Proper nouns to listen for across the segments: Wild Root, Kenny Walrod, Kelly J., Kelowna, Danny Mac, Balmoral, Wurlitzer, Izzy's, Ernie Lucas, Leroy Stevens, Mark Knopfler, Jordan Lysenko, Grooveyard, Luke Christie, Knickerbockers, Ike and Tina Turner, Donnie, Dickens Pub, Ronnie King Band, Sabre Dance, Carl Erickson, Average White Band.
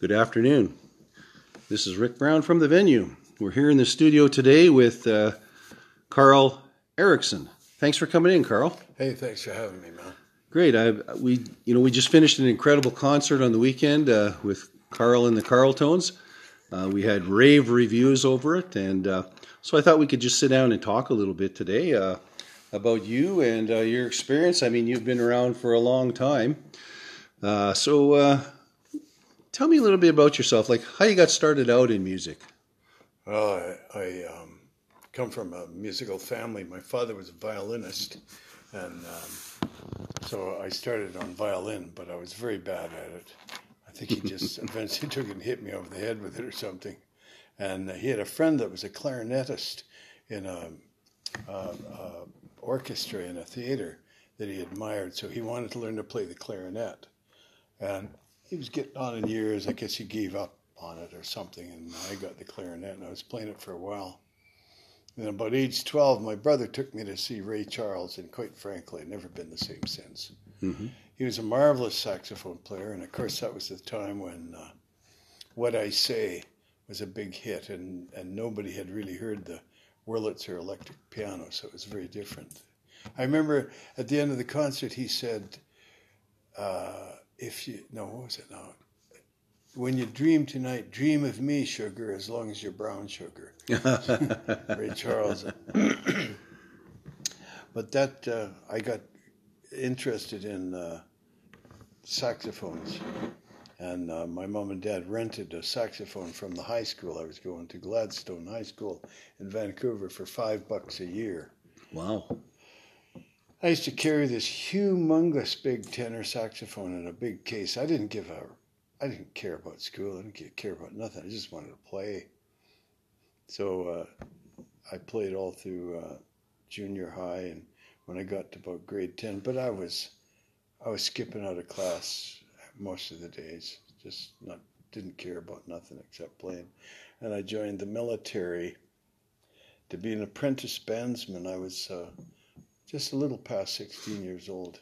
Good afternoon. This is Rick Brown from The Venue. We're here in the studio today with Carl Erickson. Thanks for coming in, Carl. Hey, thanks for having me, man. Great. We just finished an incredible concert on the weekend with Carl and the Carltones. We had rave reviews over it, and so I thought we could just sit down and talk a little bit today about you and your experience. I mean, you've been around for a long time. So tell me a little bit about yourself, like how you got started out in music. Well, I come from a musical family. My father was a violinist, and so I started on violin, but I was very bad at it. I think he just eventually took it and hit me over the head with it or something. And he had a friend that was a clarinetist in a orchestra in a theater that he admired, so he wanted to learn to play the clarinet. And he was getting on in years. I guess he gave up on it or something, and I got the clarinet, and I was playing it for a while. And about age 12, my brother took me to see Ray Charles, and quite frankly, I've never been the same since. Mm-hmm. He was a marvelous saxophone player, and of course that was the time when What I Say was a big hit, and nobody had really heard the Wurlitzer electric piano, so it was very different. I remember at the end of the concert he said, when you dream tonight, dream of me, sugar, as long as you're brown sugar. Ray Charles. But that, I got interested in saxophones. And my mom and dad rented a saxophone from the high school. I was going to Gladstone High School in Vancouver for $5 a year. Wow. I used to carry this humongous big tenor saxophone in a big case. I didn't care about school. I didn't care about nothing. I just wanted to play. So I played all through junior high, and when I got to about grade 10, but I was skipping out of class most of the days. Just didn't care about nothing except playing. And I joined the military to be an apprentice bandsman. I was just a little past 16 years old,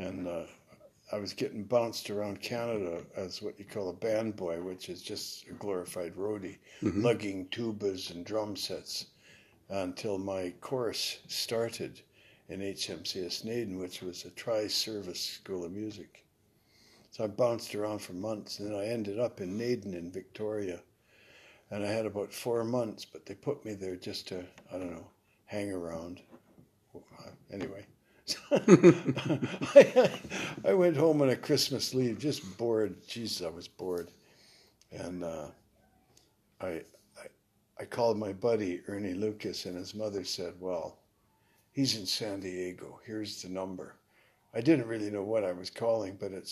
and I was getting bounced around Canada as what you call a band boy, which is just a glorified roadie, mm-hmm. lugging tubas and drum sets until my course started in HMCS Naden, which was a tri-service school of music. So I bounced around for months, and then I ended up in Naden in Victoria. And I had about 4 months, but they put me there just to, I don't know, hang around. Anyway. I went home on a Christmas leave, just bored. Jesus, I was bored. And I called my buddy Ernie Lucas, and his mother said, well, he's in San Diego. Here's the number. I didn't really know what I was calling, but it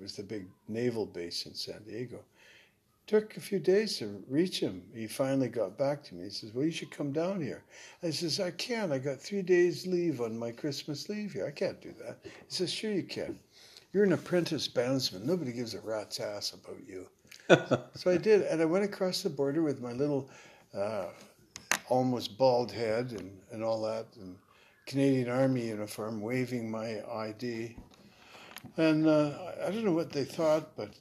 was the big naval base in San Diego. Took a few days to reach him. He finally got back to me. He says, well, you should come down here. I says, I can't. I got 3 days leave on my Christmas leave here. I can't do that. He says, sure you can. You're an apprentice bandsman. Nobody gives a rat's ass about you. So I did, and I went across the border with my little almost bald head and all that, and Canadian Army uniform, waving my ID. And I don't know what they thought, but...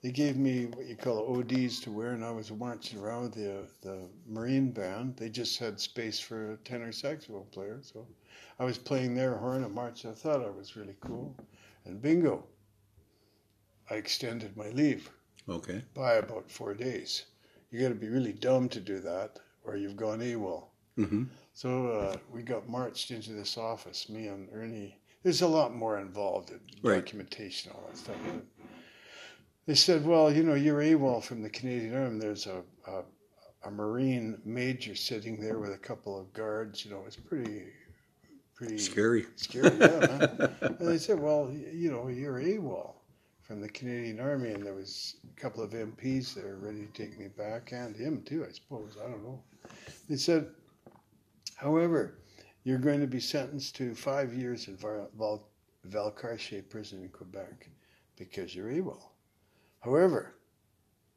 They gave me what you call ODs to wear, and I was marching around with the Marine Band. They just had space for a tenor saxophone player, so I was playing their horn and march. I thought I was really cool, and bingo, I extended my leave by about 4 days. You got to be really dumb to do that, or you've gone AWOL. Mm-hmm. So we got marched into this office, me and Ernie. There's a lot more involved in documentation, all that stuff. They said, well, you know, you're AWOL from the Canadian Army. There's a Marine major sitting there with a couple of guards. You know, it's pretty... Scary, yeah, man. And they said, well, you know, you're AWOL from the Canadian Army. And there was a couple of MPs there ready to take me back, and him too, I suppose. I don't know. They said, however, you're going to be sentenced to 5 years in Valcartier prison in Quebec because you're AWOL. However,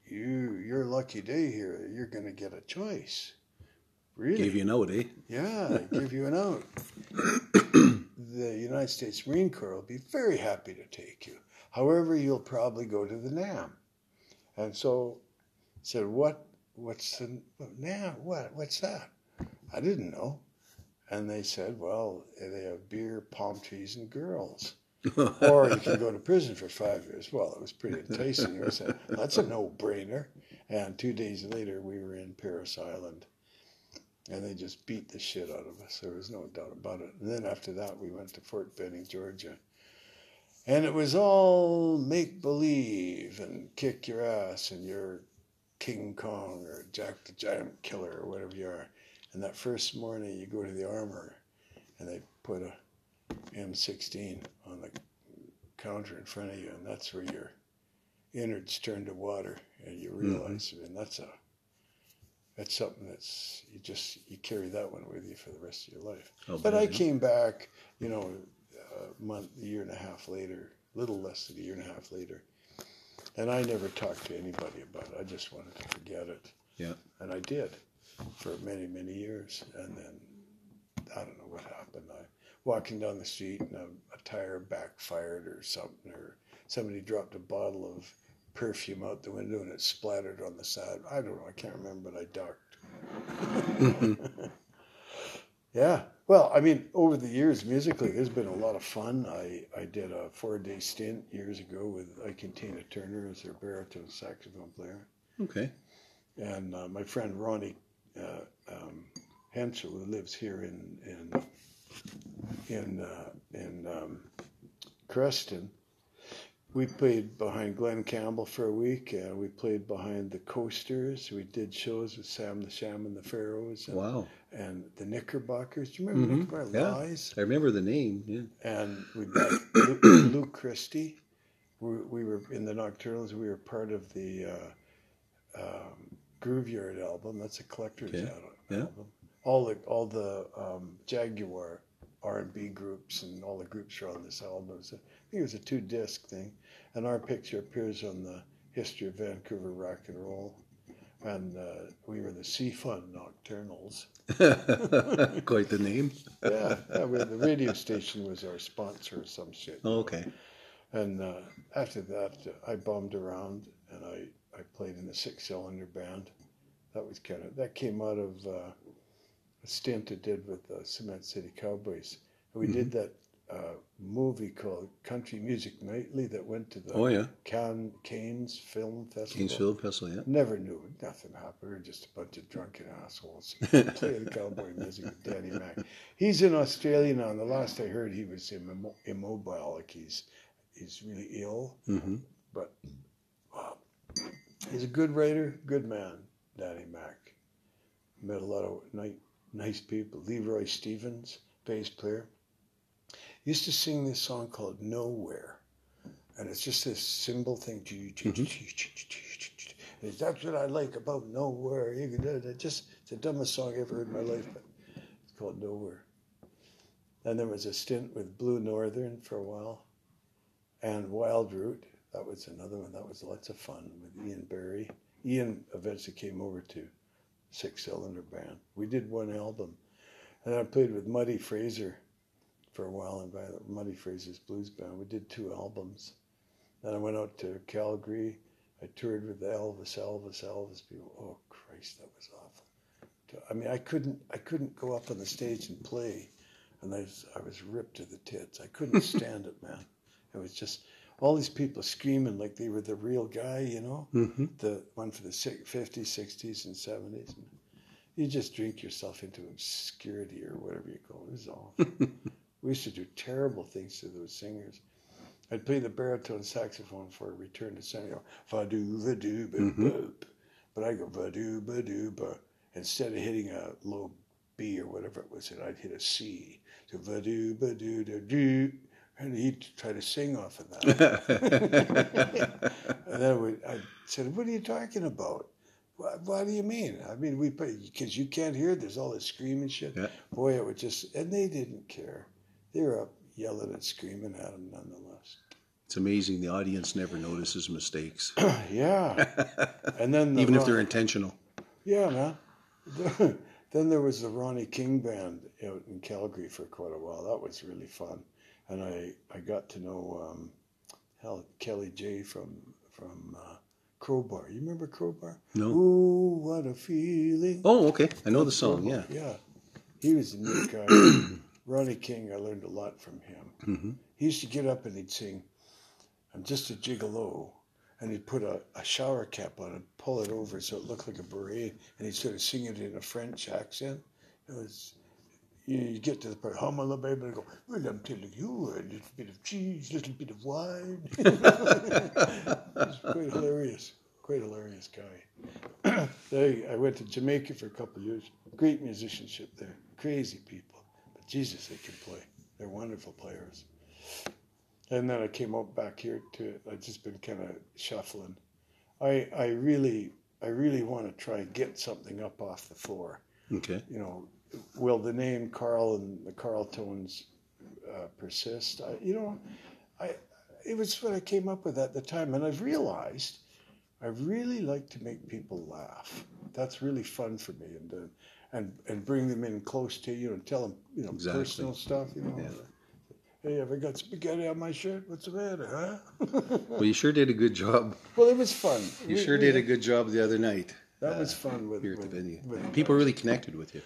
your lucky day here, you're going to get a choice. Really? Give you an out, eh? Yeah, give you an out. The United States Marine Corps will be very happy to take you. However, you'll probably go to the NAMM. And so I said, what's the NAMM? What's that? I didn't know. And they said, well, they have beer, palm trees, and girls. Or you can go to prison for 5 years. Well, it was pretty enticing. I said, that's a no-brainer. And 2 days later, we were in Paris Island. And they just beat the shit out of us. There was no doubt about it. And then after that, we went to Fort Benning, Georgia. And it was all make-believe and kick your ass and you're King Kong or Jack the Giant Killer or whatever you are. And that first morning, you go to the armorer and they put a M16 on the counter in front of you, and that's where your innards turn to water, and you realize, mm-hmm. I mean, that's something that's you carry that one with you for the rest of your life. Oh, but I came back, you know, a year and a half later, a little less than a year and a half later, and I never talked to anybody about it. I just wanted to forget it. Yeah, and I did for many, many years, and then I don't know what happened. I walking down the street and a tire backfired or something, or somebody dropped a bottle of perfume out the window and it splattered on the side. I don't know, I can't remember, but I ducked. Yeah, well, I mean, over the years, musically, there's been a lot of fun. I did a 4-day stint years ago with Ike and Tina Turner as their baritone saxophone player. Okay. And my friend Ronnie Hensel, who lives here in Creston, we played behind Glenn Campbell for a week. We played behind the Coasters. We did shows with Sam the Sham and the Pharaohs. And, wow! And the Knickerbockers. Do you remember mm-hmm. Knickerbocker yeah. Lies? I remember the name. Yeah. And we met Luke Christie. We were in the Nocturnals. We were part of the Grooveyard album. That's a collector's okay. album. Yeah. All the Jaguar R&B groups and all the groups are on this album. So I think it was a 2-disc thing. And our picture appears on the History of Vancouver Rock and Roll. And we were the C-Fun Nocturnals. Quite the name. yeah the radio station was our sponsor or some shit. Oh, okay. And after that, I bombed around and I played in the 6-cylinder band. That came out of... a stint I did with the Cement City Cowboys. We mm-hmm. did that movie called Country Music Nightly that went to the Cannes Film Festival. Cannes Film Festival, yeah. Never knew. Nothing happened. We were just a bunch of drunken assholes playing cowboy music with Danny Mac. He's in Australia now, and the last I heard he was immobile. Like he's really ill. Mm-hmm. But he's a good writer, good man, Danny Mac. Met a lot of nice people. Leroy Stevens, bass player, used to sing this song called Nowhere. And it's just this cymbal thing. Mm-hmm. That's what I like about Nowhere. It's the dumbest song I ever heard in my life, but it's called Nowhere. And there was a stint with Blue Northern for a while. And Wild Root, that was another one. That was lots of fun with Ian Berry. Ian eventually came over to 6-cylinder band. We did one album. And I played with Muddy Fraser for a while in Muddy Fraser's blues band. We did 2 albums. Then I went out to Calgary. I toured with the Elvis people. Oh Christ, that was awful. I mean, I couldn't go up on the stage and play, and I was ripped to the tits. I couldn't stand it, man. It was just all these people screaming like they were the real guy, you know? Mm-hmm. The one for the 50s, 60s, and 70s. And you just drink yourself into obscurity or whatever you call it. It was awful. We used to do terrible things to those singers. I'd play the baritone saxophone for a return to San Diego. Mm-hmm. But I go, ba-do-ba-do-ba. Instead of hitting a low B or whatever it was, and I'd hit a C. So, ba-do-ba-do-da-do. And he'd try to sing off of that. And then I said, what are you talking about? What do you mean? I mean, we play, because you can't hear it. There's all this screaming shit. Yeah. Boy, it would just, and they didn't care. They were up yelling and screaming at him nonetheless. It's amazing. The audience never notices mistakes. Yeah. And then even if they're intentional. Yeah, man. Then there was the Ronnie King Band out in Calgary for quite a while. That was really fun. And I got to know hell, Kelly J. from Crowbar. You remember Crowbar? No. Ooh, what a feeling. Oh, okay. I know the song, Crowbar. Yeah. Yeah. He was a new guy. Ronnie King, I learned a lot from him. Mm-hmm. He used to get up and he'd sing, I'm just a gigolo. And he'd put a shower cap on and pull it over so it looked like a beret. And he'd sort of sing it in a French accent. It was... You get to the part, humble, baby, and go, well, I'm telling you, a little bit of cheese, a little bit of wine. It's quite hilarious guy. I went to Jamaica for a couple of years. Great musicianship there, crazy people. But Jesus, they can play. They're wonderful players. And then I came out back here to, I've just been kind of shuffling. I really want to try and get something up off the floor. Okay. You know, will the name Carl and the Carltones persist? It was what I came up with at the time, and I've realized I really like to make people laugh. That's really fun for me, and bring them in close to you and tell them exactly. Personal stuff. You know, yeah. Hey, have I got spaghetti on my shirt? What's the matter, huh? Well, you sure did a good job. Well, it was fun. You did a good job the other night. That was fun here at the venue. People really connected with you.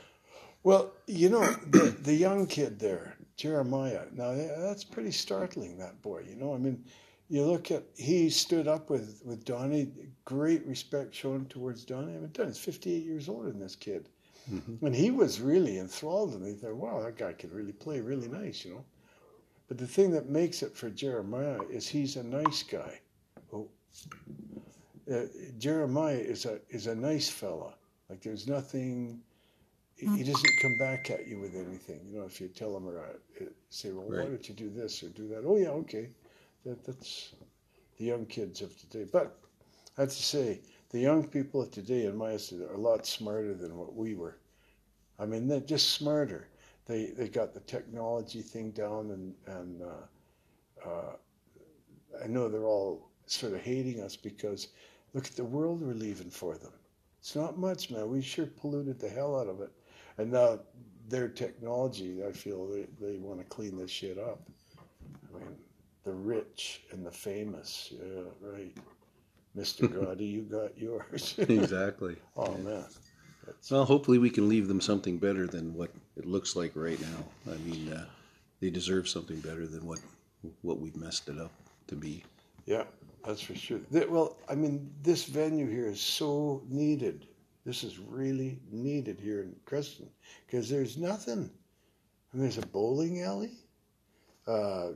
Well, the young kid there, Jeremiah, now that's pretty startling, that boy, I mean, you look at, he stood up with Donnie, great respect shown towards Donnie. I mean, Donnie's 58 years old in this kid. Mm-hmm. And he was really enthralled and he thought, wow, that guy could really play really nice, But the thing that makes it for Jeremiah is he's a nice guy. Oh, Jeremiah is a nice fella. Like there's nothing... He doesn't come back at you with anything, if you tell him or say, well, right. Why don't you do this or do that? Oh, yeah, okay. That's the young kids of today. But I have to say, the young people of today, in my estimate, are a lot smarter than what we were. I mean, they're just smarter. They got the technology thing down, and I know they're all sort of hating us because look at the world we're leaving for them. It's not much, man. We sure polluted the hell out of it. And now their technology, I feel they want to clean this shit up. I mean, the rich and the famous. Yeah, right. Mr. Gotti, you got yours. Exactly. Oh, man. Well, hopefully we can leave them something better than what it looks like right now. I mean, they deserve something better than what we've messed it up to be. Yeah, that's for sure. Well, I mean, this venue here is so needed. This is really needed here in Creston because there's nothing. I mean, there's a bowling alley.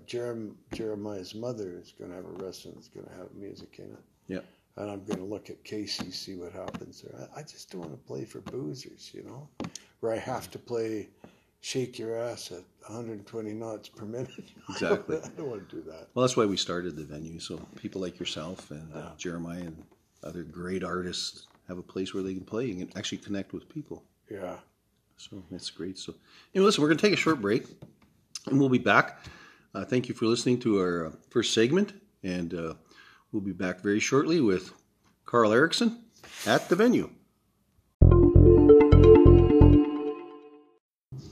Jeremiah's mother is going to have a restaurant. It's going to have music in it. Yeah. And I'm going to look at Casey, see what happens there. I just don't want to play for boozers, where I have to play shake your ass at 120 knots per minute. Exactly. I don't want to do that. Well, that's why we started the venue. So people like yourself and Jeremiah and other great artists have a place where they can play and actually connect with people. Yeah. So that's great. So, listen, we're going to take a short break and we'll be back. Thank you for listening to our first segment. And we'll be back very shortly with Carl Erickson at the venue.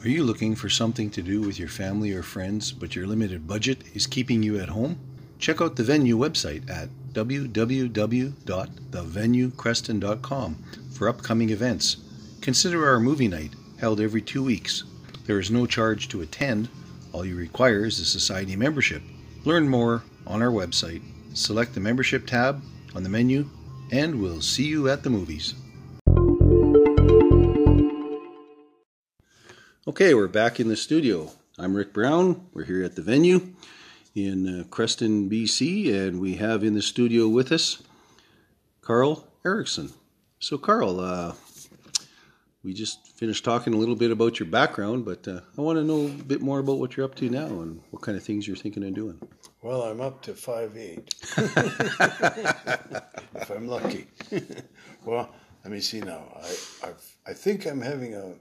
Are you looking for something to do with your family or friends, but your limited budget is keeping you at home? Check out the venue website at www.thevenuecreston.com for upcoming events. Consider our movie night, held every 2 weeks. There is no charge to attend. All you require is a society membership. Learn more on our website. Select the membership tab on the menu, and we'll see you at the movies. Okay, we're back in the studio. I'm Rick Brown. We're here at the venue in Creston, BC, and we have in the studio with us Carl Erickson. So, Carl, we just finished talking a little bit about your background, but I want to know a bit more about what you're up to now and what kind of things you're thinking of doing. Well, I'm up to 5'8", if I'm lucky. Well, let me see now. I think I'm having a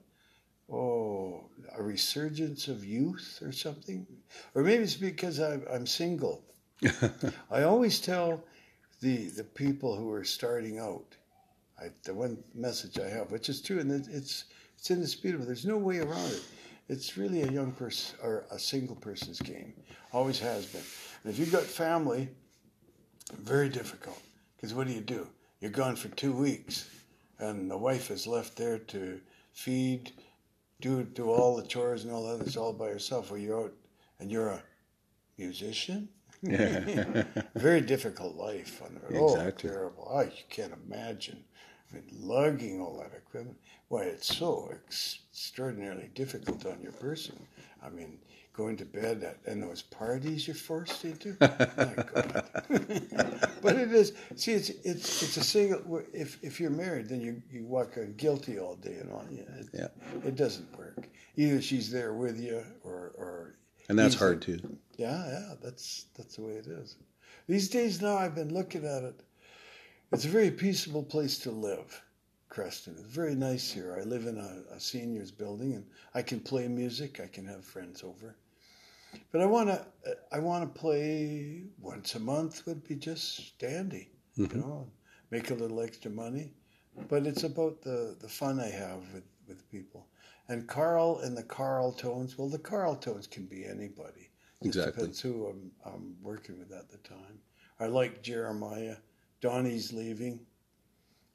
resurgence of youth or something. Or maybe it's because I'm single. I always tell the people who are starting out, the one message I have, which is true, and it's indisputable. There's no way around it. It's really a young person or a single person's game. Always has been. And if you've got family, very difficult, because what do? You're gone for 2 weeks, and the wife is left there to feed, do all the chores and all that. It's all by herself. Well, you're out, and you're a musician? Yeah. Very difficult life on the road. Exactly. Oh, terrible. Oh, you can't imagine. I mean, lugging all that equipment. Why, it's so extraordinarily difficult on your person. I mean, going to bed and those parties you're forced into. My God. But it is. See, it's a single. If you're married, then you walk out guilty all day and all. Yeah, it doesn't work. Either she's there with you or. And that's hard too. Yeah, that's the way it is. These days now, I've been looking at it. It's a very peaceable place to live, Creston. It's very nice here. I live in a seniors building, and I can play music. I can have friends over, but I wanna play once a month would be just dandy, mm-hmm. You know, make a little extra money. But it's about the fun I have with people. And Carl and the Carltones. Well, the Carltones can be anybody. Exactly. It depends who I'm working with at the time. I like Jeremiah. Donnie's leaving,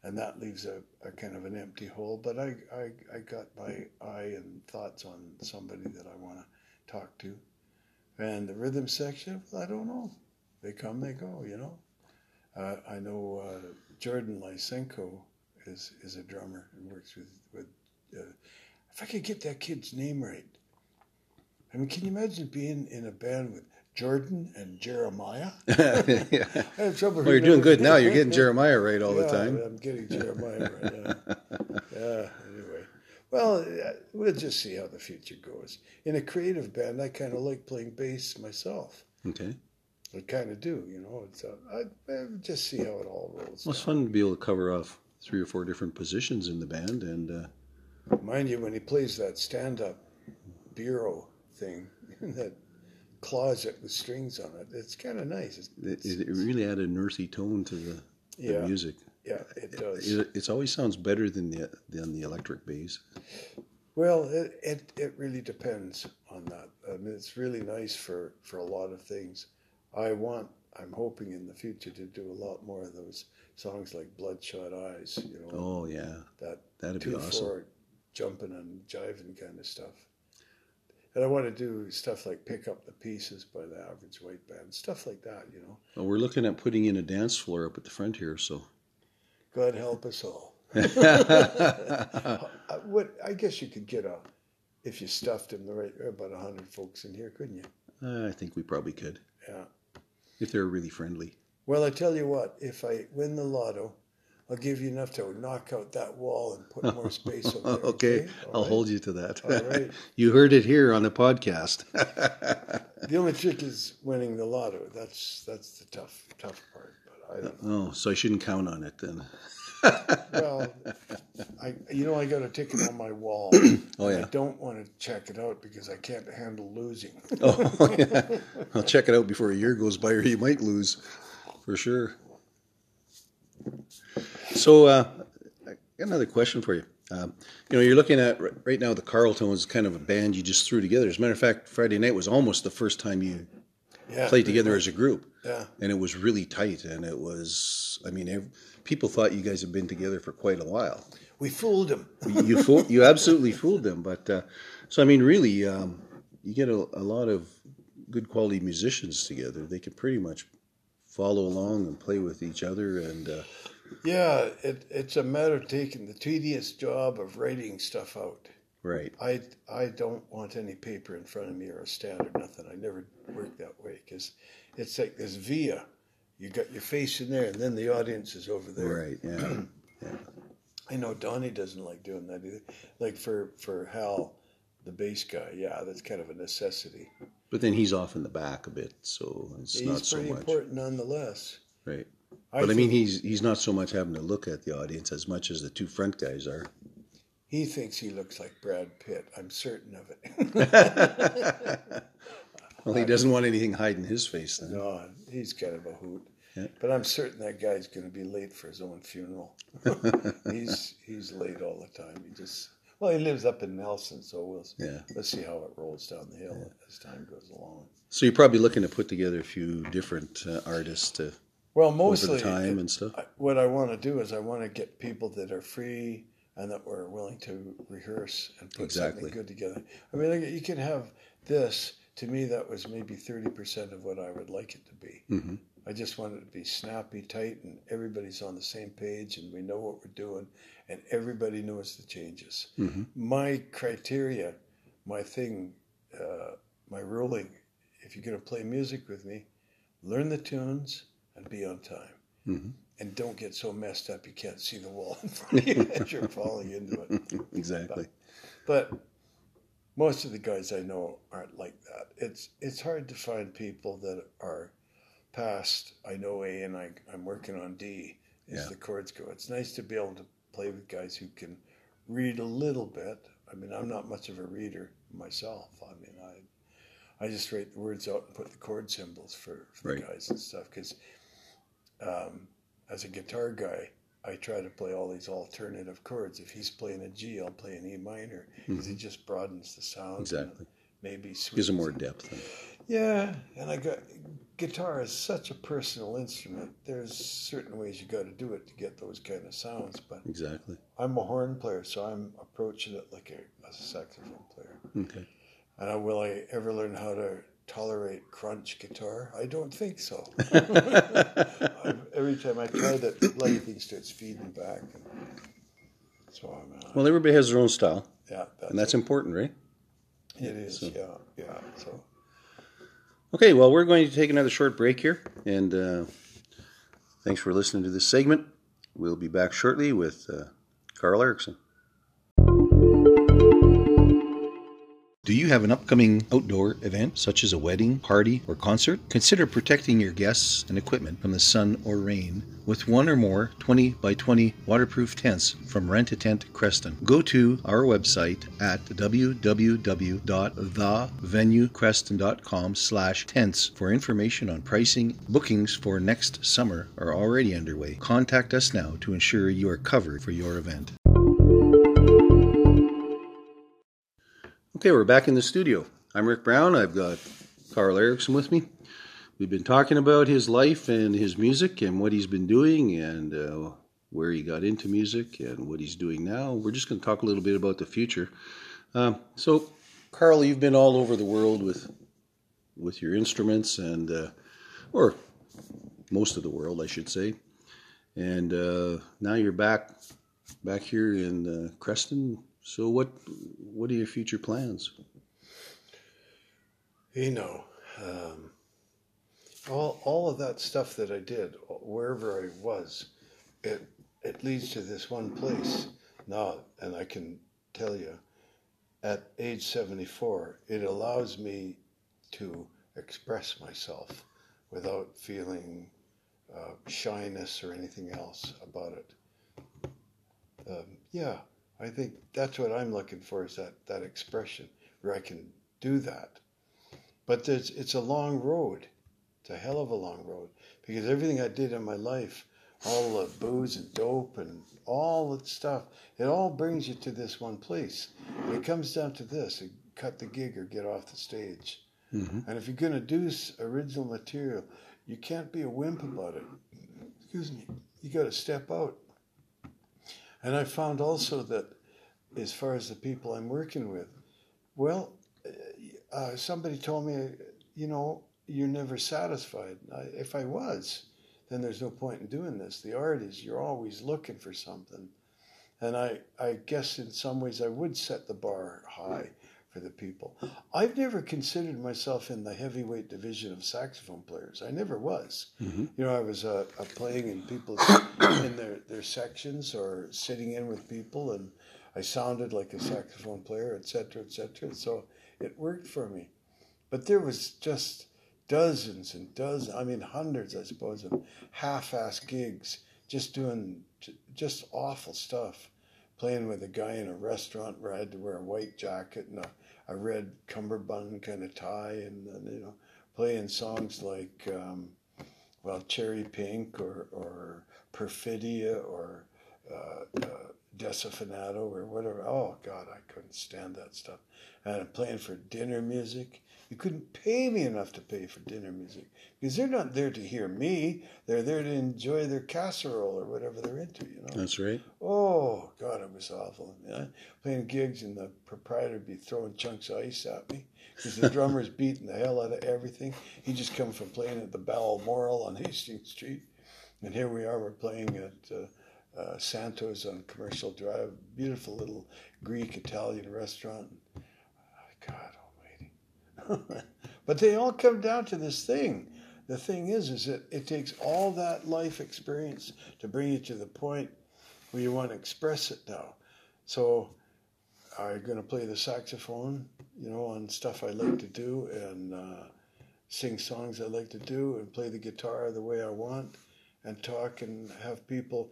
and that leaves a kind of an empty hole. But I got my eye and thoughts on somebody that I want to talk to. And the rhythm section, I don't know. They come, they go, you know. I know Jordan Lysenko is a drummer and works with if I could get that kid's name right. I mean, can you imagine being in a band with Jordan and Jeremiah? Yeah. I have trouble. Well, you're doing good now. You're getting Jeremiah right all the time. I'm getting Jeremiah right now. Yeah, anyway. Well, we'll just see how the future goes. In a creative band, I kind of like playing bass myself. Okay. I kind of do, you know. I just see how it all rolls. Well, it's fun to be able to cover off 3 or 4 different positions in the band. And mind you, when he plays that stand-up bureau thing, that closet with strings on it, it's kind of nice. It really added an earthy tone to the music. Yeah, it does. It always sounds better than the electric bass. Well, it really depends on that. I mean, it's really nice for a lot of things. I'm hoping in the future to do a lot more of those songs like Bloodshot Eyes, you know. Oh yeah, that'd be awesome. Jumping and jiving kind of stuff. And I want to do stuff like Pick Up the Pieces by the Average White Band, stuff like that, you know. Well, we're looking at putting in a dance floor up at the front here, so. God help us all. I guess you could get if you stuffed in the right, about 100 folks in here, couldn't you? I think we probably could. Yeah. If they're really friendly. Well, I tell you what, if I win the lotto, I'll give you enough to knock out that wall and put more space over there. Okay, I'll hold you to that. All right. You heard it here on the podcast. The only trick is winning the lotto. That's the tough part. But I don't know. Oh, so I shouldn't count on it then. Well, I got a ticket on my wall. Oh yeah. I don't want to check it out because I can't handle losing. Oh yeah. I'll check it out before a year goes by, or you might lose, for sure. So I got another question for you. You're looking at right now the Carltones is kind of a band you just threw together. As a matter of fact, Friday night was almost the first time you played together as a group. Yeah. And it was really tight. And it was, I mean, people thought you guys had been together for quite a while. We fooled them. You absolutely fooled them. But so, I mean, really, you get a lot of good quality musicians together. They can pretty much follow along and play with each other and... Yeah, it's a matter of taking the tedious job of writing stuff out. Right. I don't want any paper in front of me or a stand or nothing. I never work that way because it's like this via. You got your face in there and then the audience is over there. Right, yeah. Yeah. I know Donnie doesn't like doing that either. Like for Hal, the bass guy, yeah, that's kind of a necessity. But then he's off in the back a bit, so it's not so much. He's pretty important nonetheless. Right. But I mean, he's not so much having to look at the audience as much as the two front guys are. He thinks he looks like Brad Pitt. I'm certain of it. Well, he doesn't want anything hiding his face then. No, he's kind of a hoot. Yeah. But I'm certain that guy's going to be late for his own funeral. He's late all the time. He lives up in Nelson, so let's see how it rolls down the hill as time goes along. So you're probably looking to put together a few different artists to Well, mostly over time and stuff. What I want to do is I want to get people that are free and that were willing to rehearse and put something good together. I mean, you can have this. To me, that was maybe 30% of what I would like it to be. Mm-hmm. I just want it to be snappy, tight, and everybody's on the same page, and we know what we're doing, and everybody knows the changes. Mm-hmm. My criteria, my thing, my ruling, if you're going to play music with me, learn the tunes and be on time. Mm-hmm. And don't get so messed up you can't see the wall in front of you as you're falling into it. Exactly. But most of the guys I know aren't like that. It's hard to find people that are past, I know A and I'm working on D as the chords go. It's nice to be able to play with guys who can read a little bit. I mean, I'm not much of a reader myself. I mean, I just write the words out and put the chord symbols for the guys and stuff because as a guitar guy, I try to play all these alternative chords. If he's playing a G, I'll play an E minor because it just broadens the sound. Exactly. Maybe gives it more depth. Yeah, and I got guitar is such a personal instrument. There's certain ways you got to do it to get those kind of sounds. But exactly, I'm a horn player, so I'm approaching it like a saxophone player. Okay. And will I ever learn how to tolerate crunch guitar? I don't think so. Every time I try that, lightning starts feeding back. Well, everybody has their own style. Yeah, that's important, right? It is. So. Yeah. So. Okay. Well, we're going to take another short break here, and thanks for listening to this segment. We'll be back shortly with Carl Erickson. Do you have an upcoming outdoor event, such as a wedding, party, or concert? Consider protecting your guests and equipment from the sun or rain with one or more 20 by 20 waterproof tents from Rent-A-Tent Creston. Go to our website at www.thevenuecreston.com/tents for information on pricing. Bookings for next summer are already underway. Contact us now to ensure you are covered for your event. Okay, we're back in the studio. I'm Rick Brown. I've got Carl Erickson with me. We've been talking about his life and his music and what he's been doing and where he got into music and what he's doing now. We're just going to talk a little bit about the future. So, Carl, you've been all over the world with your instruments and, or most of the world, I should say. And now you're back here in Creston. So what are your future plans? You know, all of that stuff that I did, wherever I was, it leads to this one place now, and I can tell you, at age 74, it allows me to express myself without feeling shyness or anything else about it. Yeah. I think that's what I'm looking for is that expression where I can do that. But it's a long road. It's a hell of a long road because everything I did in my life, all the booze and dope and all that stuff, it all brings you to this one place. And it comes down to this, cut the gig or get off the stage. Mm-hmm. And if you're going to do original material, you can't be a wimp about it. Excuse me. You got to step out. And I found also that as far as the people I'm working with, well, somebody told me, you know, you're never satisfied. If I was, then there's no point in doing this. The art is you're always looking for something. And I guess in some ways I would set the bar high for the people. I've never considered myself in the heavyweight division of saxophone players. I never was. Mm-hmm. You know, I was playing in people's in their sections or sitting in with people, and I sounded like a saxophone player, et cetera, et cetera. So it worked for me. But there was just dozens and dozens, I mean hundreds, I suppose, of half-ass gigs, just doing just awful stuff. Playing with a guy in a restaurant where I had to wear a white jacket and a red cummerbund kind of tie, and you know, playing songs like Cherry Pink or Perfidia or desafinado or whatever. Oh, God, I couldn't stand that stuff. And I'm playing for dinner music. You couldn't pay me enough to pay for dinner music because they're not there to hear me. They're there to enjoy their casserole or whatever they're into, you know. That's right. Oh, God, it was awful. Yeah? Playing gigs and the proprietor would be throwing chunks of ice at me because the drummer's beating the hell out of everything. He just come from playing at the Balmoral on Hastings Street. And here we are, we're playing at... Santos on Commercial Drive, beautiful little Greek Italian restaurant. Oh, God Almighty! But they all come down to this thing. The thing is that it takes all that life experience to bring you to the point where you want to express it now. So, I'm going to play the saxophone, you know, on stuff I like to do, and sing songs I like to do, and play the guitar the way I want, and talk and have people.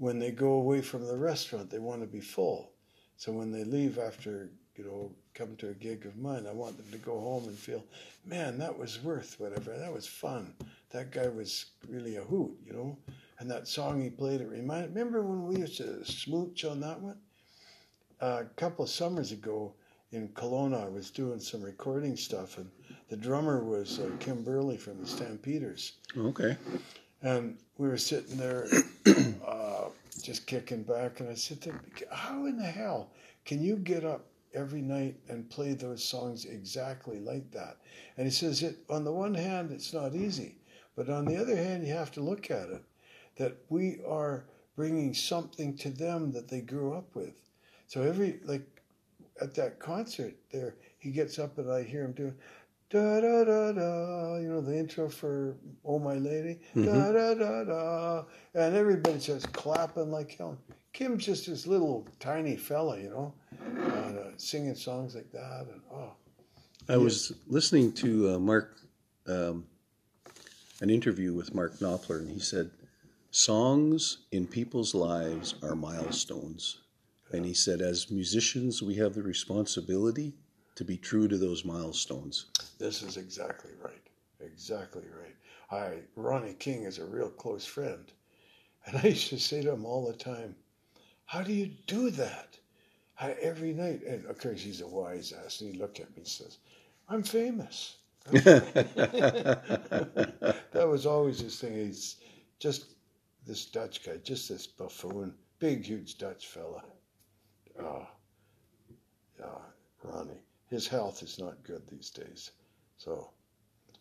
When they go away from the restaurant, they want to be full. So when they leave after, you know, come to a gig of mine, I want them to go home and feel, man, that was worth whatever. That was fun. That guy was really a hoot, you know. And that song he played, it reminded. Remember when we used to smooch on that one? A couple of summers ago in Kelowna, I was doing some recording stuff, and the drummer was Kim Burley from the Stampeders. Okay. And we were sitting there just kicking back, and I said to him, how in the hell can you get up every night and play those songs exactly like that? And he says, on the one hand, it's not easy, but on the other hand, you have to look at it, that we are bringing something to them that they grew up with. So at that concert there, he gets up and I hear him doing, da da da da, you know, the intro for Oh My Lady, mm-hmm. Da da da da, and everybody just clapping like hell. Kim's just this little tiny fella, you know, singing songs like that, and oh. I was listening to Mark, an interview with Mark Knopfler, and he said, "Songs in people's lives are milestones," and he said, "As musicians, we have the responsibility to be true to those milestones." This is exactly right. Exactly right. Ronnie King is a real close friend. And I used to say to him all the time, how do you do that? Every night. And of course, he's a wise ass. And he looked at me and says, I'm famous. That was always his thing. He's just this Dutch guy, just this buffoon, big, huge Dutch fella. Oh, yeah, Ronnie. His health is not good these days, so.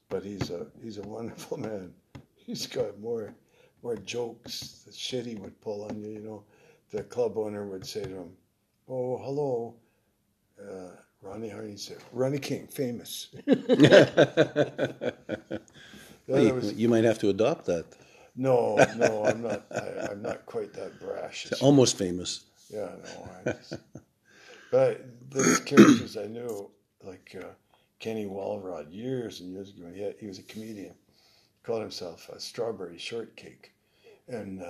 But he's a wonderful man. He's got more jokes that shit he would pull on you. You know, the club owner would say to him, "Oh, hello, Ronnie." How do you say it? Ronnie King, famous. You might have to adopt that. No, I'm not. I'm not quite that brash. Almost famous. Yeah, no. But those characters I knew, like Kenny Walrod, years and years ago, he was a comedian. He called himself Strawberry Shortcake and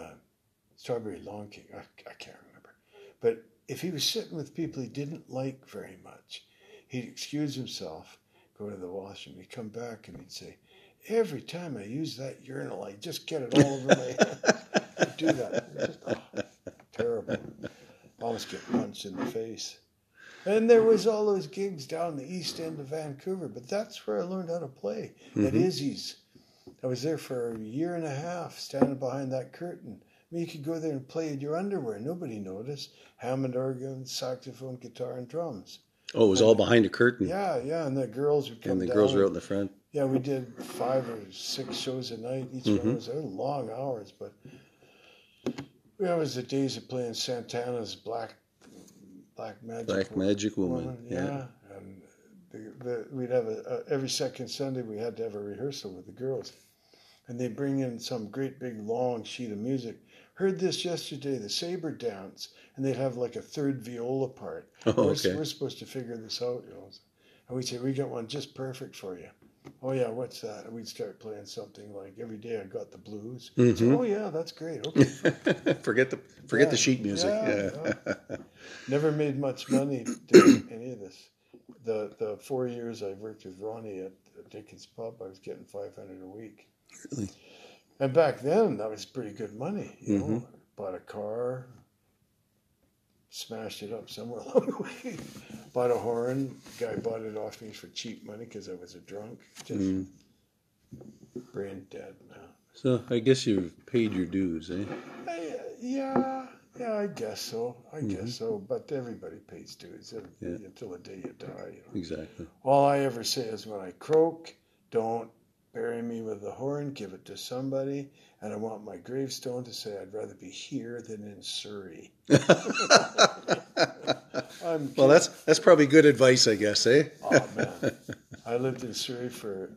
Strawberry Long Cake. I can't remember. But if he was sitting with people he didn't like very much, he'd excuse himself, go to the washroom, he'd come back and he'd say, every time I use that urinal, I just get it all over my head. I'd do that. Just, terrible. Almost get punched in the face. And there was all those gigs down the east end of Vancouver, but that's where I learned how to play, at Izzy's. I was there for a year and a half, standing behind that curtain. I mean, you could go there and play in your underwear. Nobody noticed. Hammond organ, saxophone, guitar, and drums. Oh, it was all behind a curtain. Yeah, and the girls would come down. And the girls were out in the front. Yeah, we did 5 or 6 shows a night. Each one was there, long hours, but... Yeah, it was the days of playing Santana's Black Magic Woman. Yeah. And we'd have every second Sunday we had to have a rehearsal with the girls. And they bring in some great big long sheet of music. Heard this yesterday, the Sabre Dance. And they'd have like a third viola part. Oh, okay. We're supposed to figure this out, you know. And we'd say, we got one just perfect for you. Oh, yeah, what's that? And we'd start playing something like, every day I got the blues. Mm-hmm. So, oh, yeah, that's great. Okay. forget the sheet music. Yeah. Never made much money doing any of this. The 4 years I worked with Ronnie at Dickens Pub, I was getting $500 a week. Really? And back then, that was pretty good money. You know, bought a car, smashed it up somewhere along the way. Bought a horn. The guy bought it off me for cheap money because I was a drunk. Just brain dead now. So I guess you've paid your dues, eh? Yeah, I guess so. I guess so. But everybody pays dues until the day you die. You know? Exactly. All I ever say is when I croak, don't bury me with the horn, give it to somebody, and I want my gravestone to say I'd rather be here than in Surrey. Well, that's probably good advice, I guess, eh? Oh, man. I lived in Surrey for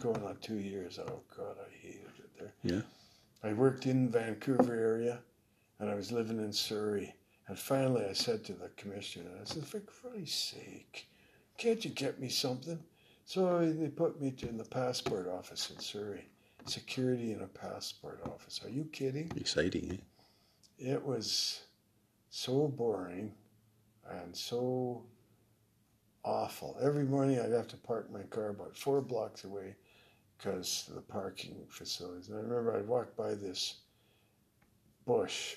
going on 2 years. Oh, God, I hated it there. Yeah. I worked in the Vancouver area, and I was living in Surrey. And finally I said to the commissioner, I said, for Christ's sake, can't you get me something? So they put me in the passport office in Surrey. Security in a passport office. Are you kidding? Exciting, eh? It was so boring and so awful. Every morning I'd have to park my car about 4 blocks away because of the parking facilities. And I remember I'd walk by this bush,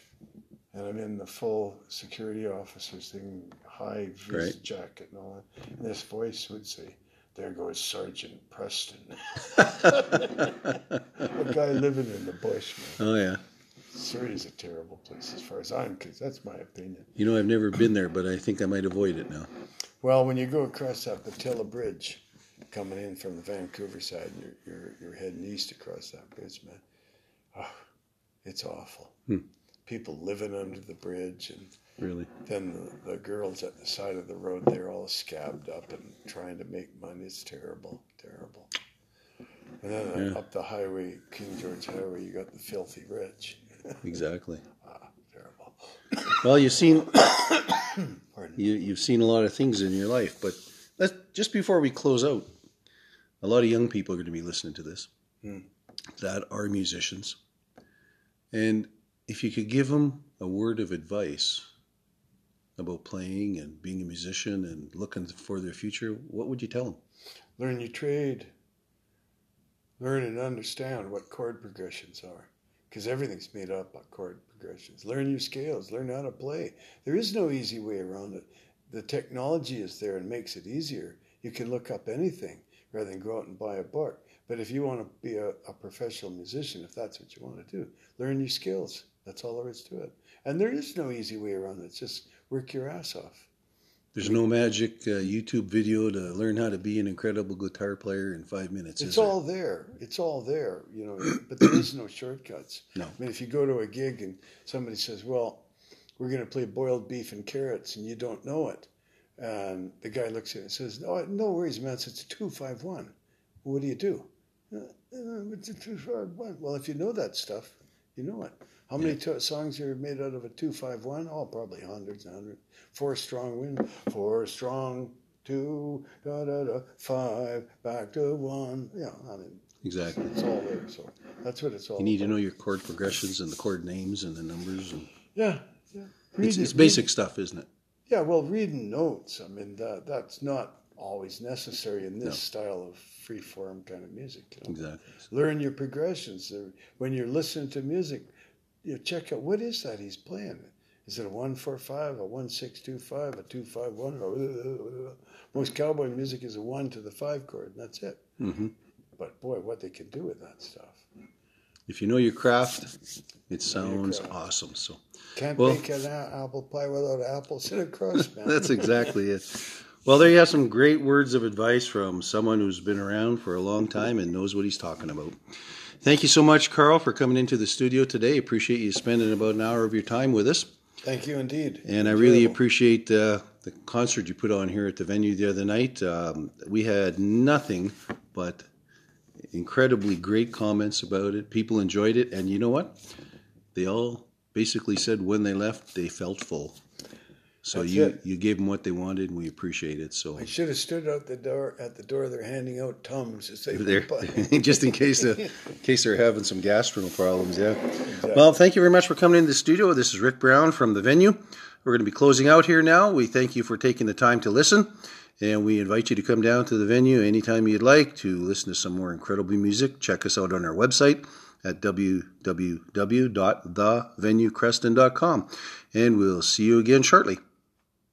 and I'm in the full security officer's thing, high vis jacket and all that. And this voice would say, there goes Sergeant Preston. A guy living in the bush, man. Oh, yeah. Surrey's a terrible place as far as I'm concerned. That's my opinion. You know, I've never been there, but I think I might avoid it now. Well, when you go across that Patella Bridge, coming in from the Vancouver side, and you're heading east across that bridge, man. Oh, it's awful. People living under the bridge and... Really? Then the girls at the side of the road, they're all scabbed up and trying to make money. It's terrible, terrible. And then up the highway, King George Highway, you got the filthy rich. Exactly. Terrible. Well, you've seen a lot of things in your life, but just before we close out, a lot of young people are going to be listening to this that are musicians. And if you could give them a word of advice about playing and being a musician and looking for their future, what would you tell them? Learn your trade. Learn and understand what chord progressions are, because everything's made up of chord progressions. Learn your scales. Learn how to play. There is no easy way around it. The technology is there and makes it easier. You can look up anything rather than go out and buy a book. But if you want to be a professional musician, if that's what you want to do, learn your skills. That's all there is to it. And there is no easy way around it. It's just work your ass off. There's no magic YouTube video to learn how to be an incredible guitar player in 5 minutes. It's all there. It's all there, you know. But there is no shortcuts. No. I mean, if you go to a gig and somebody says, "Well, we're going to play boiled beef and carrots," and you don't know it, and the guy looks at it and says, "Oh, no worries, man. It's 251. What do you do?" It's a 251. Well, if you know that stuff, you know it. How many songs are made out of a 251? Oh, probably hundreds and hundreds. 4 strong wind, 4 strong, 2, 5, back to 1. Yeah, I mean, exactly. It's all there. So that's what it's all. You need about. To know your chord progressions and the chord names and the numbers. And yeah. It's basic stuff, isn't it? Yeah. Well, reading notes. I mean, that's not always necessary in this style of free form kind of music. You know? Exactly. Learn your progressions when you're listening to music. You check out, what is that he's playing? Is it a 1-4-5, a 1-6-2-5, a 2-5-1? Most cowboy music is a 1 to the 5 chord, and that's it. Mm-hmm. But boy, what they can do with that stuff. If you know your craft, it sounds awesome. So Can't make an apple pie without an apple. Sit across, man. That's exactly it. Well, there you have some great words of advice from someone who's been around for a long time and knows what he's talking about. Thank you so much, Carl, for coming into the studio today. Appreciate you spending about an hour of your time with us. Thank you indeed. And I really appreciate the concert you put on here at the venue the other night. We had nothing but incredibly great comments about it. People enjoyed it. And you know what? They all basically said when they left, they felt full. So you gave them what they wanted, and we appreciate it. So I should have stood out the door at the door. They're handing out Tums to say just in case they're having some gastro problems. Yeah. Exactly. Well, thank you very much for coming into the studio. This is Rick Brown from the venue. We're going to be closing out here now. We thank you for taking the time to listen, and we invite you to come down to the venue anytime you'd like to listen to some more incredible music. Check us out on our website at www.thevenuecreston.com. And we'll see you again shortly.